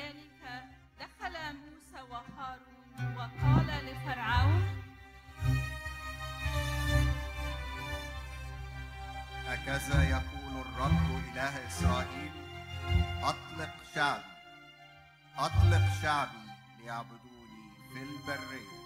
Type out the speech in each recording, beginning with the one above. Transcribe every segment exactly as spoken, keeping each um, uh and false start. ذلك دخل موسى وهارون وقال لفرعون: هكذا يقول الرب إله إسرائيل: أطلق شعبي أطلق شعبي ليعبدوني في البرية.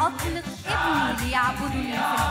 أطلق ابني ليعبدني.